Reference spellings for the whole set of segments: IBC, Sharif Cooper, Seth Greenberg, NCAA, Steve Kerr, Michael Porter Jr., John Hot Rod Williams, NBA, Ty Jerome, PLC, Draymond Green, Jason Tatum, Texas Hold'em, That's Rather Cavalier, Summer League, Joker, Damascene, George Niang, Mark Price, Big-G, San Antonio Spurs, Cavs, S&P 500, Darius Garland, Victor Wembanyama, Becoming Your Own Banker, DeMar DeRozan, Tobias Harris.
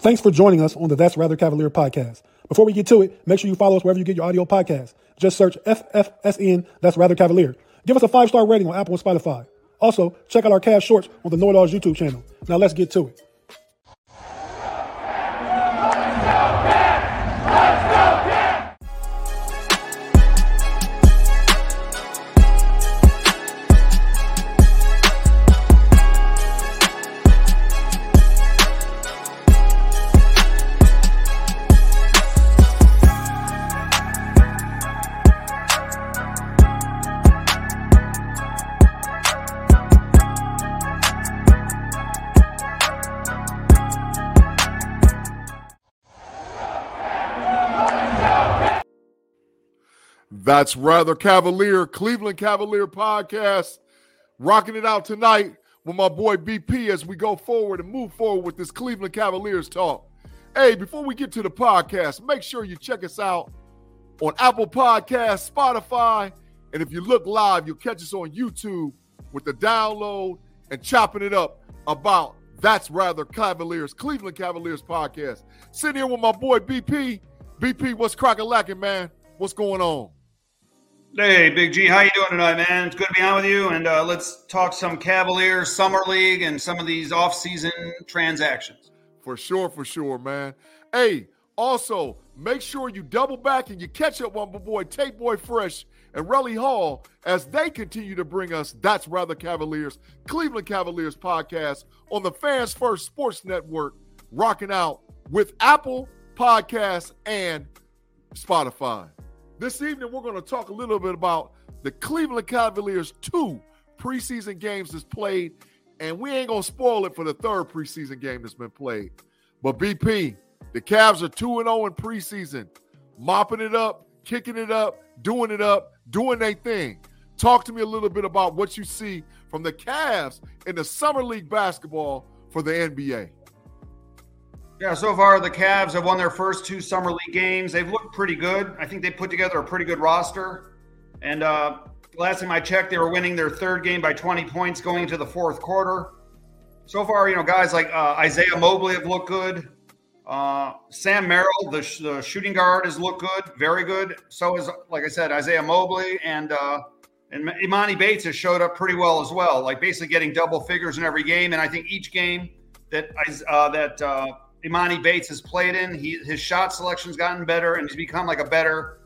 Thanks for joining us on the That's Rather Cavalier podcast. Before we get to it, make sure you follow us wherever you get your audio podcasts. Just search FFSN, That's Rather Cavalier. Give us a 5-star rating on Apple and Spotify. Also, check out our Cavs shorts on the Know It All's YouTube channel. Now let's get to it. That's Rather Cavalier, Cleveland Cavalier podcast. Rocking it out tonight with my boy BP as we go forward and move forward with this Cleveland Cavaliers talk. Hey, before we get to the podcast, make sure you check us out on Apple Podcasts, Spotify, and if you look live, you'll catch us on YouTube with the download and chopping it up about That's Rather Cavaliers, Cleveland Cavaliers podcast. Sitting here with my boy BP. BP, what's cracking lacking, man? What's going on? Hey, Big G, how you doing tonight, man? It's good to be on with you, and let's talk some Cavaliers, Summer League, and some of these off-season transactions. For sure, man. Hey, also, make sure you double back and you catch up on my boy Tate Boy Fresh and Relly Hall as they continue to bring us That's Rather Cavaliers, Cleveland Cavaliers podcast on the Fans First Sports Network, rocking out with Apple Podcasts and Spotify. This evening, we're going to talk a little bit about the Cleveland Cavaliers' 2 preseason games that's played, and we ain't going to spoil it for the third preseason game that's been played. But, BP, the Cavs are 2-0 in preseason, mopping it up, kicking it up, doing their thing. Talk to me a little bit about what you see from the Cavs in the Summer League basketball for the NBA. Yeah, so far the Cavs have won their first 2 Summer League games. They've looked pretty good. I think they put together a pretty good roster. And last time I checked, they were winning their third game by 20 points going into the fourth quarter. So far, you know, guys like Isaiah Mobley have looked good. Sam Merrill, the shooting guard, has looked good, very good. So is, like I said, Isaiah Mobley and Emoni Bates has showed up pretty well as well, like basically getting double figures in every game. And I think each game that Emoni Bates has played in, his shot selection's gotten better, and he's become like a better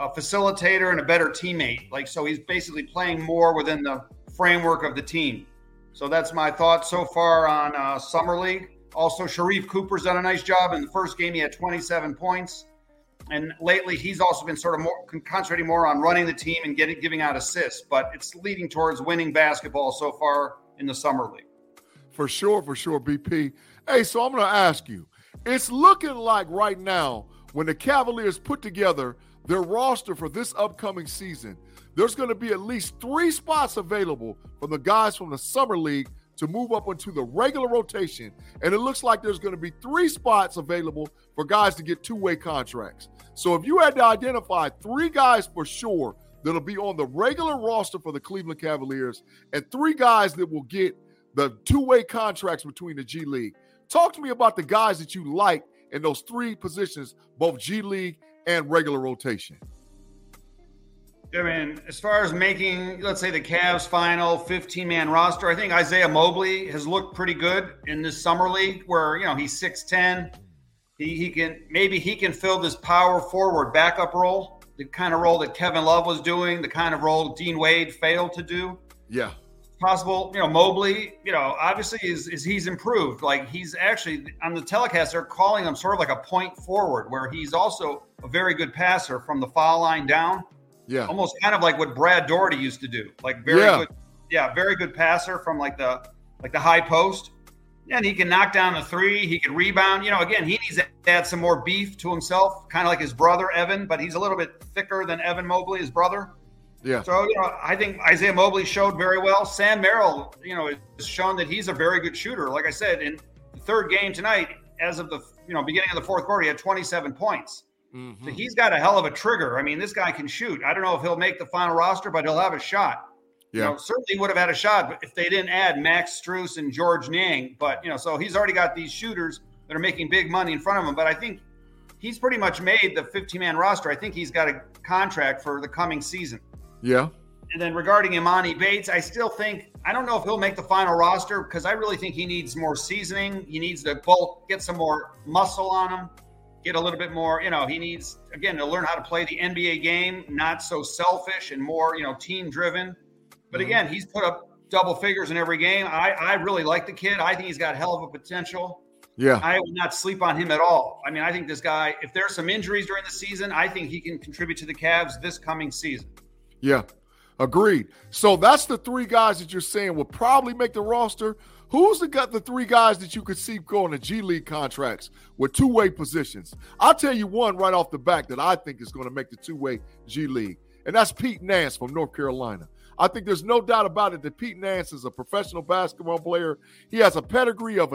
facilitator and a better teammate. Like, so he's basically playing more within the framework of the team. So that's my thoughts so far on Summer League. Also, Sharif Cooper's done a nice job. In the first game, he had 27 points. And lately, he's also been sort of more concentrating more on running the team and giving out assists. But it's leading towards winning basketball so far in the Summer League. For sure, BP. Hey, so I'm going to ask you, it's looking like right now when the Cavaliers put together their roster for this upcoming season, there's going to be at least 3 spots available from the guys from the Summer League to move up into the regular rotation. And it looks like there's going to be 3 spots available for guys to get two-way contracts. So if you had to identify 3 guys for sure that'll be on the regular roster for the Cleveland Cavaliers and 3 guys that will get the two-way contracts between the G League, talk to me about the guys that you like in those 3 positions, both G League and regular rotation. I mean, as far as making, let's say, the Cavs' final 15-man roster, I think Isaiah Mobley has looked pretty good in this Summer League where, you know, he's 6'10". He can fill this power forward backup role, the kind of role that Kevin Love was doing, the kind of role Dean Wade failed to do. Yeah. Possible, you know, Mobley, you know, obviously is he's improved. Like, he's actually on the telecast, they're calling him sort of like a point forward, where he's also a very good passer from the foul line down. Yeah, almost kind of like what Brad Doherty used to do. Like, very good, very good passer from like the high post. And he can knock down the three. He can rebound. You know, again, he needs to add some more beef to himself, kind of like his brother Evan, but he's a little bit thicker than Evan Mobley, his brother. Yeah. So, you know, I think Isaiah Mobley showed very well. Sam Merrill, you know, has shown that he's a very good shooter. Like I said, in the third game tonight, as of the, you know, beginning of the fourth quarter, he had 27 points. Mm-hmm. So he's got a hell of a trigger. I mean, this guy can shoot. I don't know if he'll make the final roster, but he'll have a shot. Yeah. You know, certainly would have had a shot if they didn't add Max Strus and George Niang. But, you know, so he's already got these shooters that are making big money in front of him. But I think he's pretty much made the 15-man roster. I think he's got a contract for the coming season. Yeah. And then regarding Emoni Bates, I still think, I don't know if he'll make the final roster because I really think he needs more seasoning. He needs to bulk, get some more muscle on him, get a little bit more, you know, he needs, again, to learn how to play the NBA game, not so selfish and more, you know, team-driven. But again, he's put up double figures in every game. I really like the kid. I think he's got hell of a potential. Yeah. I would not sleep on him at all. I mean, I think this guy, if there's some injuries during the season, I think he can contribute to the Cavs this coming season. Yeah. Agreed. So that's the three guys that you're saying will probably make the roster. Who's the three guys that you could see going to G League contracts with two-way positions? I'll tell you one right off the bat that I think is going to make the two-way G League, and that's Pete Nance from North Carolina. I think there's no doubt about it that Pete Nance is a professional basketball player. He has a pedigree of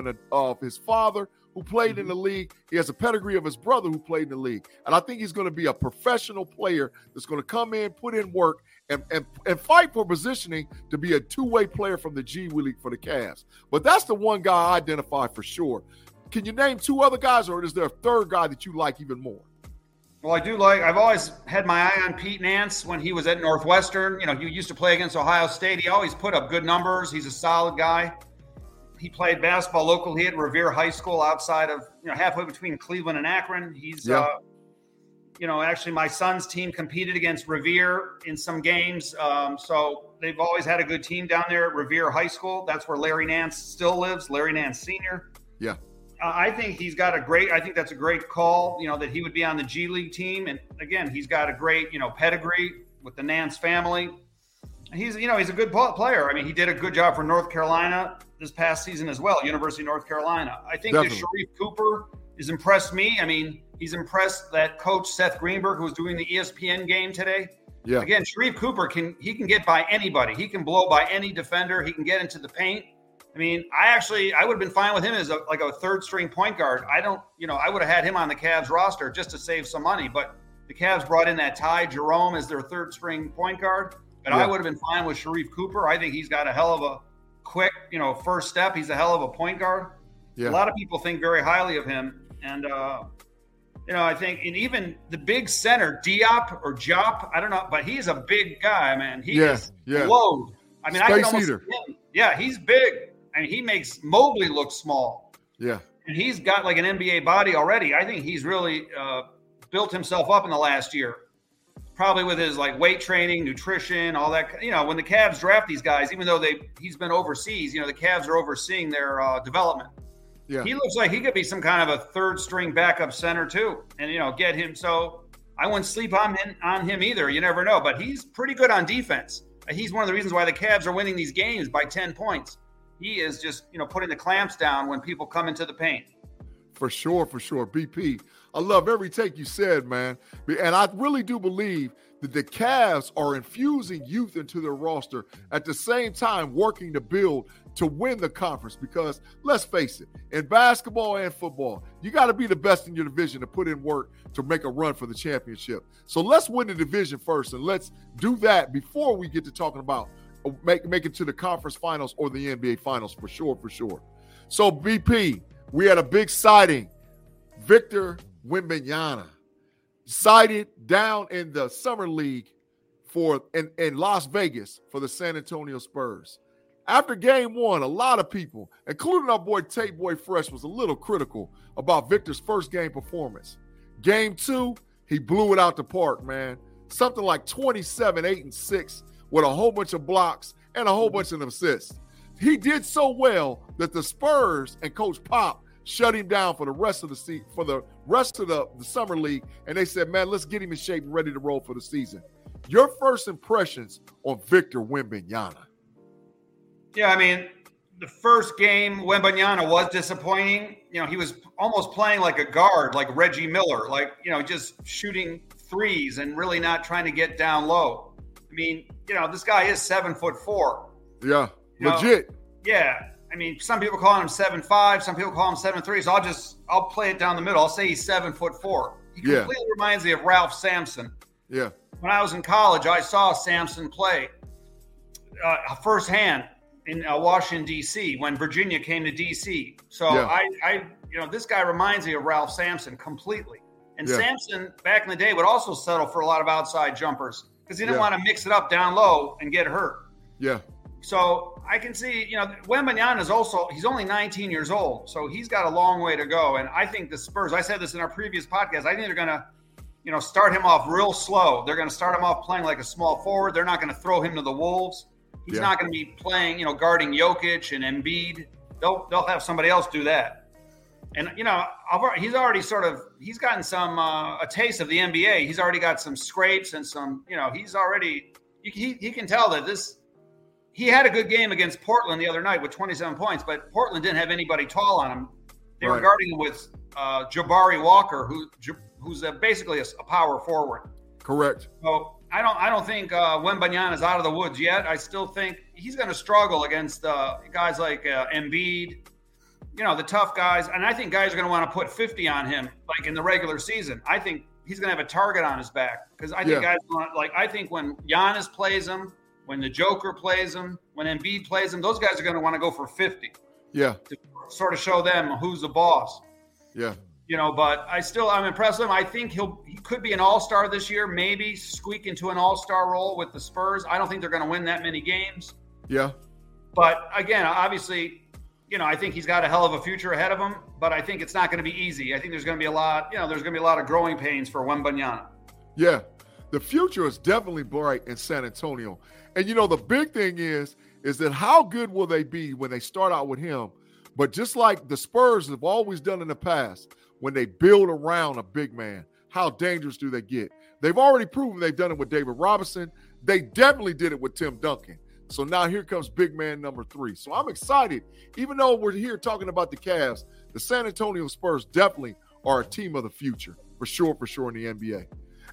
his father who played in the league. He has a pedigree of his brother who played in the league. And I think he's going to be a professional player that's going to come in, put in work, and fight for positioning to be a two-way player from the G League for the Cavs. But that's the one guy I identify for sure. Can you name two other guys, or is there a third guy that you like even more? Well, I do like – I've always had my eye on Pete Nance when he was at Northwestern. You know, he used to play against Ohio State. He always put up good numbers. He's a solid guy. He played basketball locally at Revere High School outside of, you know, halfway between Cleveland and Akron. He's, you know, actually my son's team competed against Revere in some games. So they've always had a good team down there at Revere High School. That's where Larry Nance still lives, Larry Nance Sr. Yeah. I think he's got a great – I think that's a great call, you know, that he would be on the G League team. And, again, he's got a great, you know, pedigree with the Nance family. He's, you know, he's a good player. I mean, he did a good job for North Carolina this past season as well, University of North Carolina. I think that Sharif Cooper has impressed me. I mean, he's impressed that coach Seth Greenberg, who was doing the ESPN game today. Yeah. Again, Sharif Cooper, he can get by anybody. He can blow by any defender. He can get into the paint. I mean, I would have been fine with him as a third-string point guard. I would have had him on the Cavs roster just to save some money. But the Cavs brought in that Ty Jerome as their third-string point guard. But I would have been fine with Sharif Cooper. I think he's got a hell of a quick, you know, first step. He's a hell of a point guard. Yeah. A lot of people think very highly of him. And, you know, I think – and even the big center, Diop, I don't know. But he's a big guy, man. He is low. I mean, Space I can almost see him. Yeah, he's big. I mean, he makes Mobley look small. Yeah. And he's got like an NBA body already. I think he's really built himself up in the last year, probably with his like weight training, nutrition, all that. You know, when the Cavs draft these guys, even though he's been overseas, you know, the Cavs are overseeing their development. Yeah. He looks like he could be some kind of a third string backup center too. And, you know, get him. So I wouldn't sleep on him either. You never know. But he's pretty good on defense. He's one of the reasons why the Cavs are winning these games by 10 points. He is just, you know, putting the clamps down when people come into the paint. For sure, for sure. BP, I love every take you said, man. And I really do believe that the Cavs are infusing youth into their roster at the same time working to build to win the conference because, let's face it, in basketball and football, you got to be the best in your division to put in work to make a run for the championship. So let's win the division first, and let's do that before we get to talking about make it to the conference finals or the NBA finals for sure, for sure. So, BP, we had a big sighting. Victor Wembanyama sighted down in the summer league in Las Vegas for the San Antonio Spurs. After game one, a lot of people, including our boy Tate Boy Fresh, was a little critical about Victor's first game performance. Game two, he blew it out the park, man. Something like 27, 8, and 6. With a whole bunch of blocks and a whole bunch of assists. He did so well that the Spurs and Coach Pop shut him down for the rest of the summer league, and they said, man, let's get him in shape and ready to roll for the season. Your first impressions on Victor Wembanyama. Yeah, I mean, the first game, Wembanyama was disappointing. You know, he was almost playing like a guard, like Reggie Miller, like, you know, just shooting threes and really not trying to get down low. I mean, you know, this guy is 7'4". Yeah, legit. Yeah. I mean, some people call him 7'5", some people call him 7'3". So I'll play it down the middle. I'll say he's 7'4". He completely reminds me of Ralph Sampson. Yeah. When I was in college, I saw Sampson play firsthand in Washington, D.C. when Virginia came to D.C. So I you know, this guy reminds me of Ralph Sampson completely. And Sampson back in the day would also settle for a lot of outside jumpers because he didn't want to mix it up down low and get hurt. Yeah. So I can see, you know, Wembanyama is also, he's only 19 years old. So he's got a long way to go. And I think the Spurs, I said this in our previous podcast, I think they're going to, you know, start him off real slow. They're going to start him off playing like a small forward. They're not going to throw him to the wolves. He's not going to be playing, you know, guarding Jokic and Embiid. They'll have somebody else do that. And, you know, he's already sort of, he's gotten some, a taste of the NBA. He's already got some scrapes and some, you know, he's already, he can tell that this, he had a good game against Portland the other night with 27 points, but Portland didn't have anybody tall on him. They were guarding him with Jabari Walker, who's basically a power forward. Correct. So I don't think Wembanyama is out of the woods yet. I still think he's going to struggle against guys like Embiid, you know, the tough guys. And I think guys are going to want to put 50 on him, like in the regular season. I think he's going to have a target on his back because I think guys want, like, I think when Giannis plays him, when the Joker plays him, when Embiid plays him, those guys are going to want to go for 50. Yeah. To sort of show them who's the boss. Yeah. You know, but I'm impressed with him. I think he could be an all-star this year, maybe squeak into an all-star role with the Spurs. I don't think they're going to win that many games. Yeah. But again, obviously, you know, I think he's got a hell of a future ahead of him, but I think it's not going to be easy. I think there's going to be a lot of growing pains for Wembanyama. Yeah. The future is definitely bright in San Antonio. And you know, the big thing is that how good will they be when they start out with him? But just like the Spurs have always done in the past, when they build around a big man, how dangerous do they get? They've already proven they've done it with David Robinson. They definitely did it with Tim Duncan. So now here comes big man number 3. So I'm excited. Even though we're here talking about the Cavs, the San Antonio Spurs definitely are a team of the future, for sure in the NBA.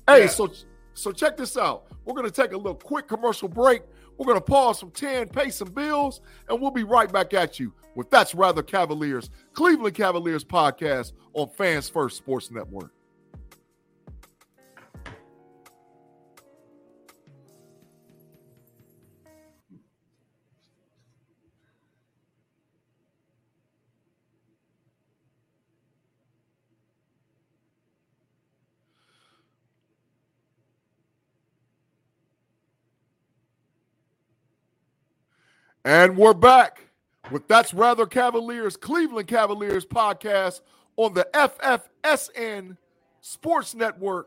Hey, yeah. So check this out. We're going to take a little quick commercial break. We're going to pause from 10, pay some bills, and we'll be right back at you with That's Rather Cavaliers, Cleveland Cavaliers podcast on Fans First Sports Network. And we're back with That's Rather Cavaliers, Cleveland Cavaliers podcast on the FFSN Sports Network,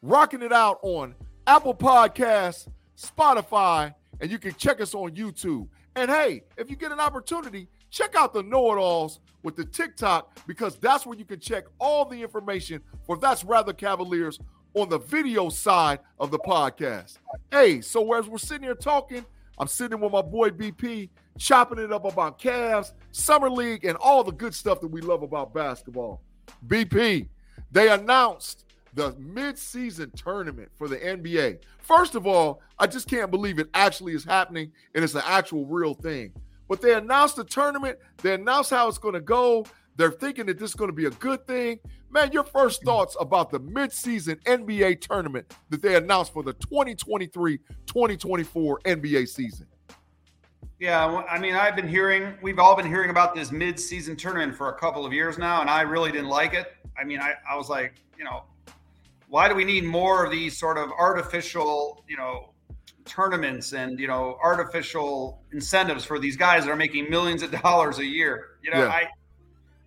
rocking it out on Apple Podcasts, Spotify, and you can check us on YouTube. And hey, if you get an opportunity, check out the know-it-alls with the TikTok, because that's where you can check all the information for That's Rather Cavaliers on the video side of the podcast. Hey, so as we're sitting here talking, I'm sitting with my boy BP, chopping it up about Cavs, Summer League, and all the good stuff that we love about basketball. BP, they announced the midseason tournament for the NBA. First of all, I just can't believe it actually is happening and it's an actual real thing. But they announced the tournament. They announced how it's going to go. They're thinking that this is going to be a good thing. Man, your first thoughts about the midseason NBA tournament that they announced for the 2023-2024 NBA season. Yeah, I mean, we've all been hearing about this midseason tournament for a couple of years now, and I really didn't like it. I mean, I was like, you know, why do we need more of these sort of artificial, you know, tournaments and, you know, artificial incentives for these guys that are making millions of dollars a year? You know,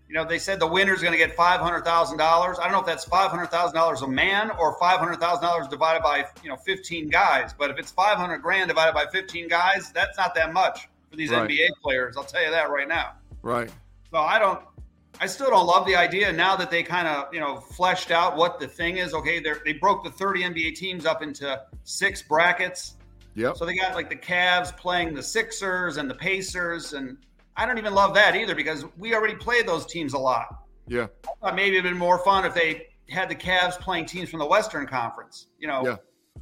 you know, they said the winner's going to get $500,000. I don't know if that's $500,000 a man or $500,000 divided by, you know, 15 guys. But if it's $500,000 divided by 15 guys, that's not that much for these NBA players. I'll tell you that right now. Right. So I still don't love the idea now that they kind of, you know, fleshed out what the thing is. Okay, they broke the 30 NBA teams up into 6 brackets. Yep. So they got like the Cavs playing the Sixers and the Pacers, and I don't even love that either because we already played those teams a lot. Yeah. I thought maybe it'd been more fun if they had the Cavs playing teams from the Western Conference, you know,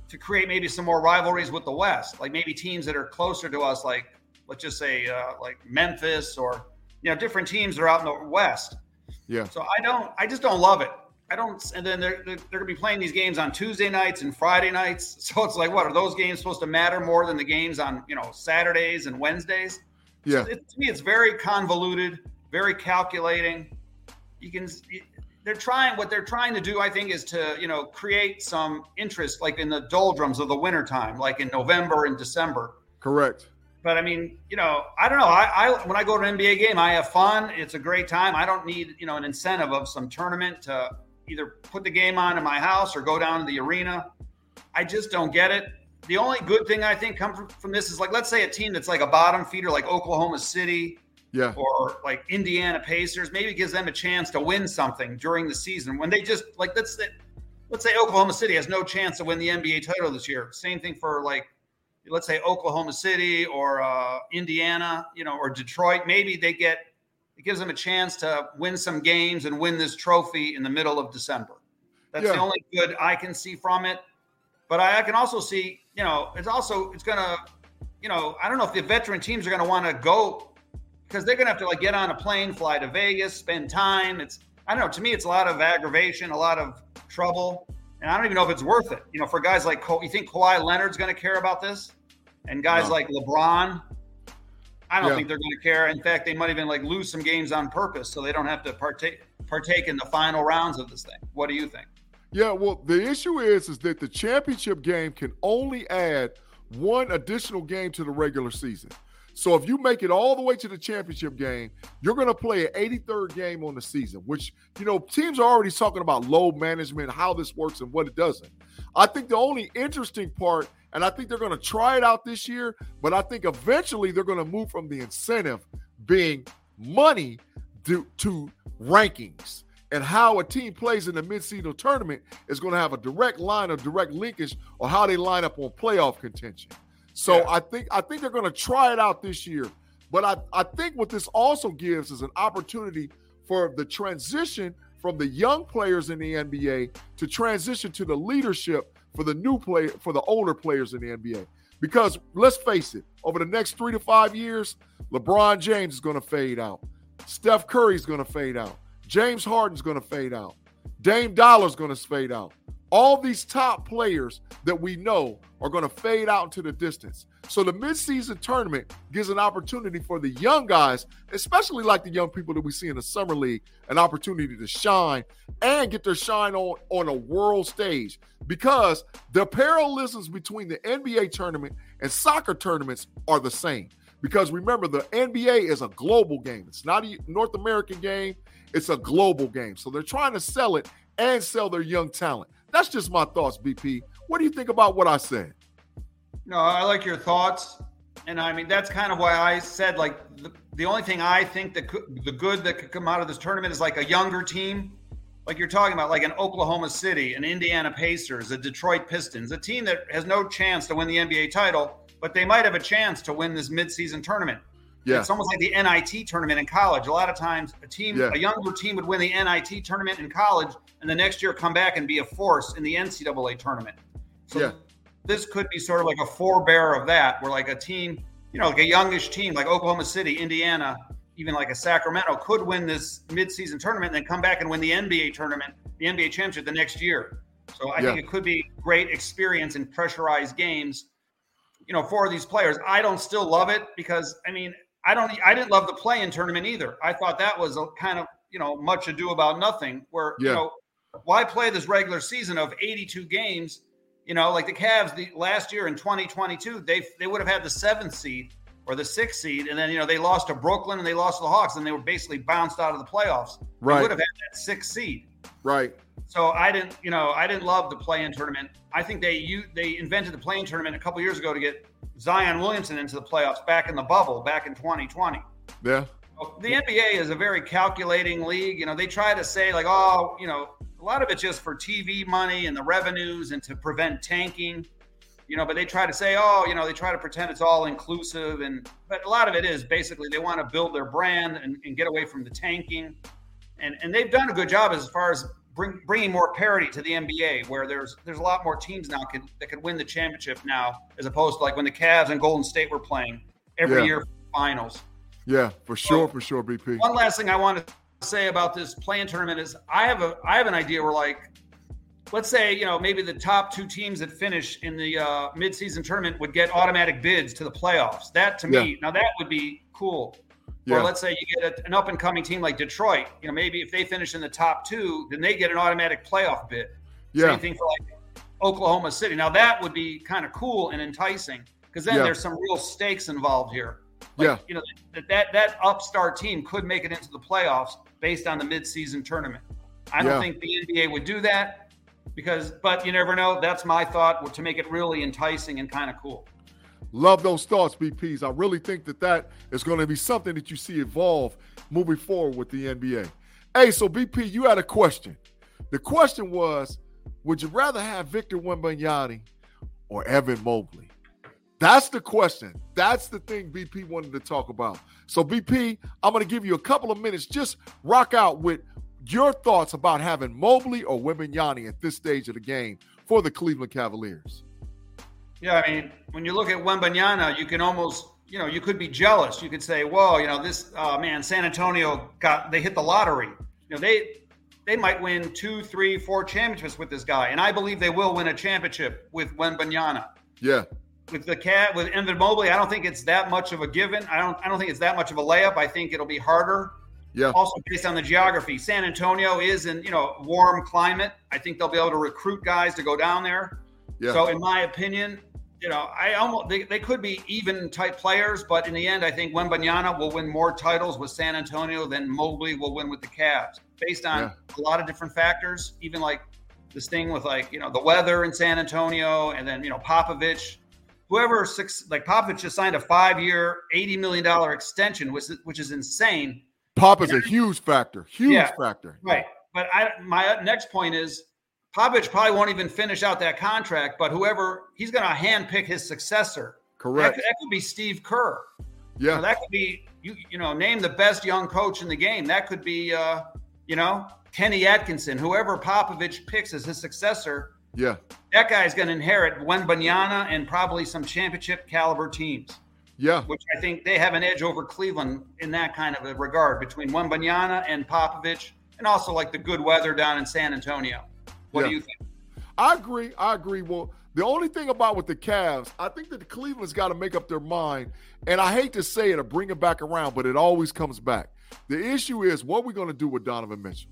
to create maybe some more rivalries with the West, like maybe teams that are closer to us, like let's just say like Memphis or, you know, different teams that are out in the West. Yeah. So I just don't love it. And then they're going to be playing these games on Tuesday nights and Friday nights. So it's like, what are those games supposed to matter more than the games on, you know, Saturdays and Wednesdays? Yeah, so to me, it's very convoluted, very calculating. you can, what they're trying to do, I think, is to, you know, create some interest, like in the doldrums of the wintertime, like in November and December. Correct. But I mean, you know, I don't know. I when I go to an NBA game, I have fun. It's a great time. I don't need, you know, an incentive of some tournament to either put the game on in my house or go down to the arena. I just don't get it. The only good thing I think comes from this is, like, let's say a team that's like a bottom feeder, like Oklahoma City, or like Indiana Pacers, maybe gives them a chance to win something during the season when they just, like, let's say Oklahoma City has no chance to win the NBA title this year. Same thing for, like, let's say Oklahoma City or Indiana, you know, or Detroit. Maybe they get, it gives them a chance to win some games and win this trophy in the middle of December. That's the only good I can see from it. But I can also see, you know, it's going to, you know, I don't know if the veteran teams are going to want to go, because they're going to have to, like, get on a plane, fly to Vegas, spend time. It's, I don't know, to me, it's a lot of aggravation, a lot of trouble. And I don't even know if it's worth it. You know, for guys like you think Kawhi Leonard's going to care about this? And guys like LeBron, I don't think they're going to care. In fact, they might even, like, lose some games on purpose so they don't have to partake in the final rounds of this thing. What do you think? Yeah, well, the issue is that the championship game can only add one additional game to the regular season. So if you make it all the way to the championship game, you're going to play an 83rd game on the season, which, you know, teams are already talking about load management, how this works and what it doesn't. I think the only interesting part, and I think they're going to try it out this year, but I think eventually they're going to move from the incentive being money to rankings. And how a team plays in the midseason tournament is going to have a direct line or direct linkage on how they line up on playoff contention. So I think they're going to try it out this year. But I think what this also gives is an opportunity for the transition from the young players in the NBA to transition to the leadership for the new player, for the older players in the NBA. Because let's face it, over the next 3 to 5 years, LeBron James is going to fade out. Steph Curry is going to fade out. James Harden's going to fade out. Dame Dollar's going to fade out. All these top players that we know are going to fade out into the distance. So the midseason tournament gives an opportunity for the young guys, especially like the young people that we see in the summer league, an opportunity to shine and get their shine on a world stage. Because the parallelisms between the NBA tournament and soccer tournaments are the same. Because remember, the NBA is a global game. It's not a North American game. It's a global game. So they're trying to sell it and sell their young talent. That's just my thoughts, BP. What do you think about what I said? No, I like your thoughts. And I mean, that's kind of why I said, like, the only thing I think that the good that could come out of this tournament is, like, a younger team. Like you're talking about, like an Oklahoma City, an Indiana Pacers, a Detroit Pistons, a team that has no chance to win the NBA title, but they might have a chance to win this midseason tournament. Yeah. It's almost like the NIT tournament in college. A lot of times a younger team would win the NIT tournament in college and the next year come back and be a force in the NCAA tournament. So this could be sort of like a forebear of that, where, like, a team, you know, like a youngish team like Oklahoma City, Indiana, even like a Sacramento, could win this midseason tournament and then come back and win the NBA tournament, the NBA championship the next year. So I think it could be great experience in pressurized games, you know, for these players. I don't still love it because, I mean, I didn't love the play-in tournament either. I thought that was a kind of, you know, much ado about nothing, where, you know, why play this regular season of 82 games? You know, like the Cavs last year in 2022, they would have had the 7th seed or the 6th seed, and then, you know, they lost to Brooklyn and they lost to the Hawks, and they were basically bounced out of the playoffs. Right. They would have had that 6th seed. Right. So I didn't love the play-in tournament. I think they invented the play-in tournament a couple years ago to get Zion Williamson into the playoffs back in the bubble back in 2020. Yeah. So the NBA is a very calculating league. You know, they try to say, like, oh, you know, a lot of it's just for TV money and the revenues and to prevent tanking, you know, but they try to say, oh, you know, they try to pretend it's all inclusive. But a lot of it is basically they want to build their brand and get away from the tanking. And they've done a good job as far as bringing more parity to the NBA, where there's a lot more teams now that could win the championship now, as opposed to, like, when the Cavs and Golden State were playing every year for the finals. Yeah, for sure, BP. One last thing I want to say about this play-in tournament is I have an idea where, like, let's say, you know, maybe the top 2 teams that finish in the midseason tournament would get automatic bids to the playoffs. That, to me, now that would be cool. Yeah. Or let's say you get an up-and-coming team like Detroit. You know, maybe if they finish in the top two, then they get an automatic playoff bid. Yeah. Same thing for like Oklahoma City. Now, that would be kind of cool and enticing because then there's some real stakes involved here. Like, you know, that upstart team could make it into the playoffs based on the midseason tournament. I don't think the NBA would do that because, but you never know. That's my thought, to make it really enticing and kind of cool. Love those thoughts, BPs. I really think that is going to be something that you see evolve moving forward with the NBA. Hey, so BP, you had a question. The question was, would you rather have Victor Wembanyama or Evan Mobley? That's the question. That's the thing BP wanted to talk about. So, BP, I'm going to give you a couple of minutes. Just rock out with your thoughts about having Mobley or Wembanyama at this stage of the game for the Cleveland Cavaliers. Yeah, I mean, when you look at Wembanyama, you can almost, you know, you could be jealous. You could say, well, you know, this, man, San Antonio, they hit the lottery. You know, they might win 2, 3, 4 championships with this guy, and I believe they will win a championship with Wembanyama. Yeah. With Evan Mobley, I don't think it's that much of a given. I don't think it's that much of a layup. I think it'll be harder. Yeah. Also based on the geography, San Antonio is in, you know, warm climate. I think they'll be able to recruit guys to go down there. Yeah. So in my opinion, you know, they could be even type players, but in the end, I think Wembanyama will win more titles with San Antonio than Mobley will win with the Cavs, based on a lot of different factors. Even like this thing with, like, you know, the weather in San Antonio, and then, you know, Popovich. Popovich just signed a 5-year, $80 million extension, which is insane. Pop is a huge factor, huge factor. Right. But my next point is Popovich probably won't even finish out that contract, but he's going to handpick his successor. Correct. That could be Steve Kerr. Yeah. So that could be, you know, name the best young coach in the game. That could be, you know, Kenny Atkinson, whoever Popovich picks as his successor. Yeah. That guy's going to inherit Wembanyama and probably some championship caliber teams. Yeah. Which I think they have an edge over Cleveland in that kind of a regard, between Wembanyama and Popovich, and also like the good weather down in San Antonio. What do you think? I agree. Well, the only thing about with the Cavs, I think that the Cleveland's got to make up their mind. And I hate to say it or bring it back around, but it always comes back. The issue is, what are we going to do with Donovan Mitchell?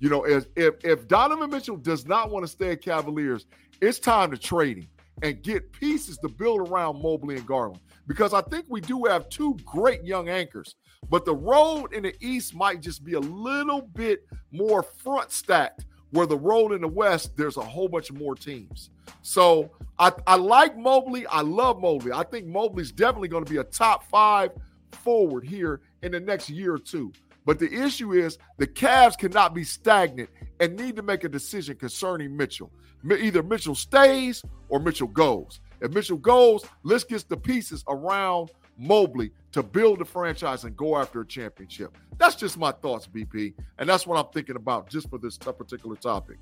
You know, if Donovan Mitchell does not want to stay at Cavaliers, it's time to trade him and get pieces to build around Mobley and Garland, because I think we do have two great young anchors, but the road in the East might just be a little bit more front stacked, where the road in the West, there's a whole bunch more teams. So I like Mobley. I love Mobley. I think Mobley's definitely going to be a top 5 forward here in the next year or two. But the issue is, the Cavs cannot be stagnant and need to make a decision concerning Mitchell. Either Mitchell stays or Mitchell goes. If Mitchell goes, let's get the pieces around Mobley to build the franchise and go after a championship. That's just my thoughts, BP, and that's what I'm thinking about just for this particular topic.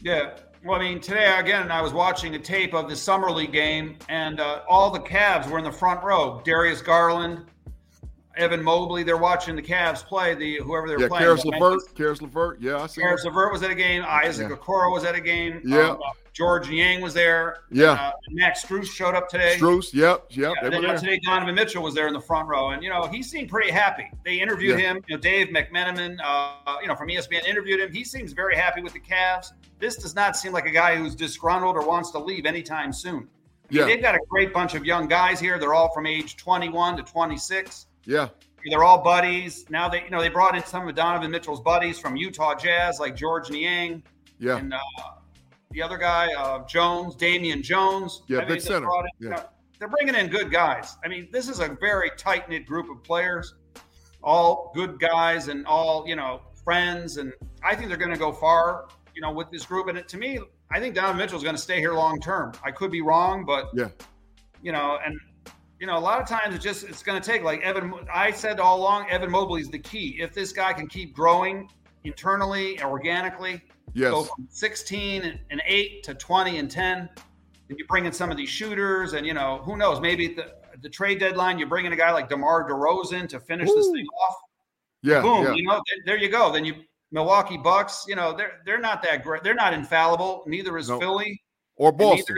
Yeah, well, I mean, today, again, I was watching a tape of the Summer League game, and all the Cavs were in the front row. Darius Garland, Evan Mobley, they're watching the Cavs play, whoever they're playing. Caris LeVert. Yeah, I see. Caris LeVert was at a game. Isaac Okoro was at a game. Yeah. George Niang was there. Yeah. Max Strus showed up today. Strus, yep. Then today, Donovan Mitchell was there in the front row. And, you know, he seemed pretty happy. They interviewed him. You know, Dave McMenamin, you know, from ESPN interviewed him. He seems very happy with the Cavs. This does not seem like a guy who's disgruntled or wants to leave anytime soon. I mean, they've got a great bunch of young guys here. They're all from age 21 to 26. Yeah. They're all buddies. Now they brought in some of Donovan Mitchell's buddies from Utah Jazz, like George Niang. Yeah. And the other guy, Damian Jones. Yeah, big center. They're bringing in good guys. I mean, this is a very tight-knit group of players, all good guys and all, you know, friends. And I think they're going to go far, you know, with this group. And to me, I think Donovan Mitchell's going to stay here long-term. I could be wrong, but, you know, and – you know, a lot of times it's going to take, like I said all along, Evan Mobley's the key. If this guy can keep growing internally and organically, go from 16 and 8 to 20 and 10, and you bring in some of these shooters, and, you know, who knows, maybe the trade deadline, you bring in a guy like DeMar DeRozan to finish this thing off. Yeah. Boom. Yeah. You know, there you go. Then Milwaukee Bucks, you know, they're not that great. They're not infallible. Neither is Philly. Or Boston.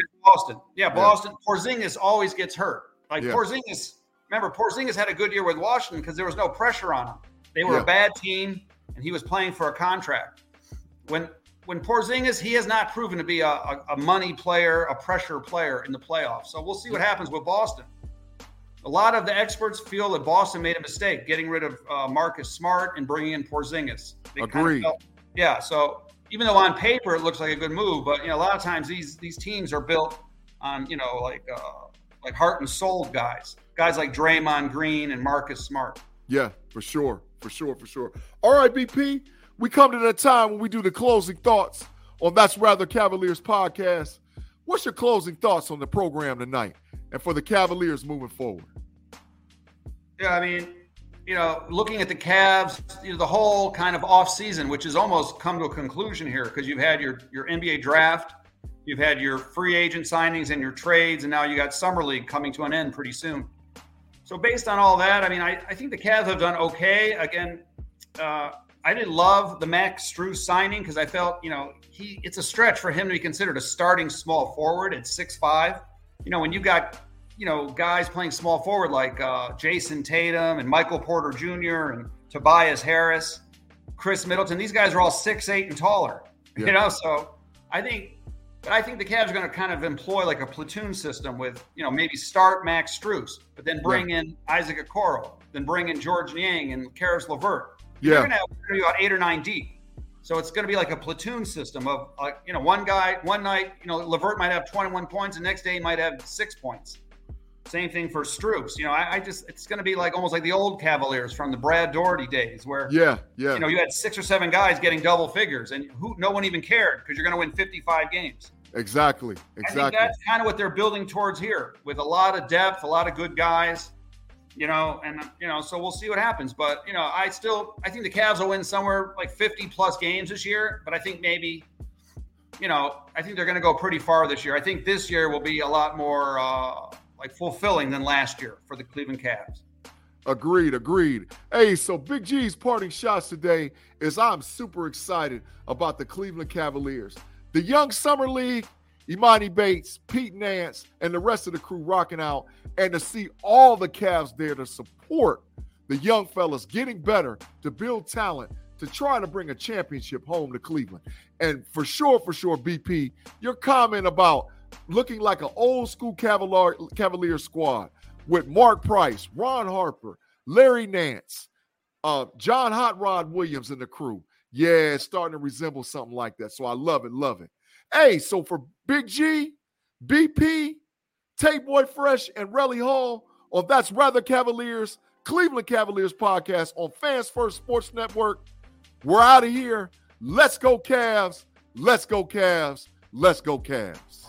Yeah, Boston. Yeah. Porzingis always gets hurt. Like Porzingis, remember, Porzingis had a good year with Washington because there was no pressure on him. They were a bad team, and he was playing for a contract. When Porzingis, he has not proven to be a money player, a pressure player in the playoffs. So we'll see what happens with Boston. A lot of the experts feel that Boston made a mistake getting rid of Marcus Smart and bringing in Porzingis. Agreed. So even though on paper it looks like a good move, but you know, a lot of times these teams are built on, you know, like heart and soul guys like Draymond Green and Marcus Smart. Yeah, for sure. All right, BP, we come to that time when we do the closing thoughts on That's Rather Cavaliers podcast. What's your closing thoughts on the program tonight and for the Cavaliers moving forward? Yeah, I mean, you know, looking at the Cavs, you know, the whole kind of offseason, which has almost come to a conclusion here because you've had your NBA draft, you've had your free agent signings and your trades, and now you got Summer League coming to an end pretty soon. So based on all that, I mean, I think the Cavs have done okay. Again, I didn't love the Max Strus signing because I felt, you know, it's a stretch for him to be considered a starting small forward at 6'5". You know, when you've got, you know, guys playing small forward like Jason Tatum and Michael Porter Jr. and Tobias Harris, Chris Middleton, these guys are all 6'8" and taller. Yeah. You know, so I think the Cavs are going to kind of employ like a platoon system with, you know, maybe start Max Strus, but then bring in Isaac Okoro, then bring in George Niang and Caris LeVert. Yeah. You're going to have about 8 or 9 deep. So it's going to be like a platoon system of, you know, one guy, one night, you know, LeVert might have 21 points. The next day he might have 6 points. Same thing for Strus. You know, it's going to be like almost like the old Cavaliers from the Brad Doherty days where, you know, you had 6 or 7 guys getting double figures and no one even cared because you're going to win 55 games. Exactly. I think that's kind of what they're building towards here with a lot of depth, a lot of good guys. You know, and, you know, so we'll see what happens. But, you know, I think the Cavs will win somewhere like 50-plus games this year. But I think maybe, you know, I think they're going to go pretty far this year. I think this year will be a lot more, like, fulfilling than last year for the Cleveland Cavs. Agreed. Hey, so Big G's parting shots today is I'm super excited about the Cleveland Cavaliers. The Young Summer League, Emoni Bates, Pete Nance, and the rest of the crew rocking out, and to see all the Cavs there to support the young fellas getting better, to build talent, to try to bring a championship home to Cleveland. And for sure, BP, your comment about looking like an old-school Cavalier squad with Mark Price, Ron Harper, Larry Nance, John Hot Rod Williams and the crew. Yeah, it's starting to resemble something like that, so I love it. Hey, so for Big G, BP, Tate Boy Fresh, and Relly Hall on That's Rather Cavaliers, Cleveland Cavaliers podcast on Fans First Sports Network. We're out of here. Let's go Cavs. Let's go Cavs. Let's go Cavs.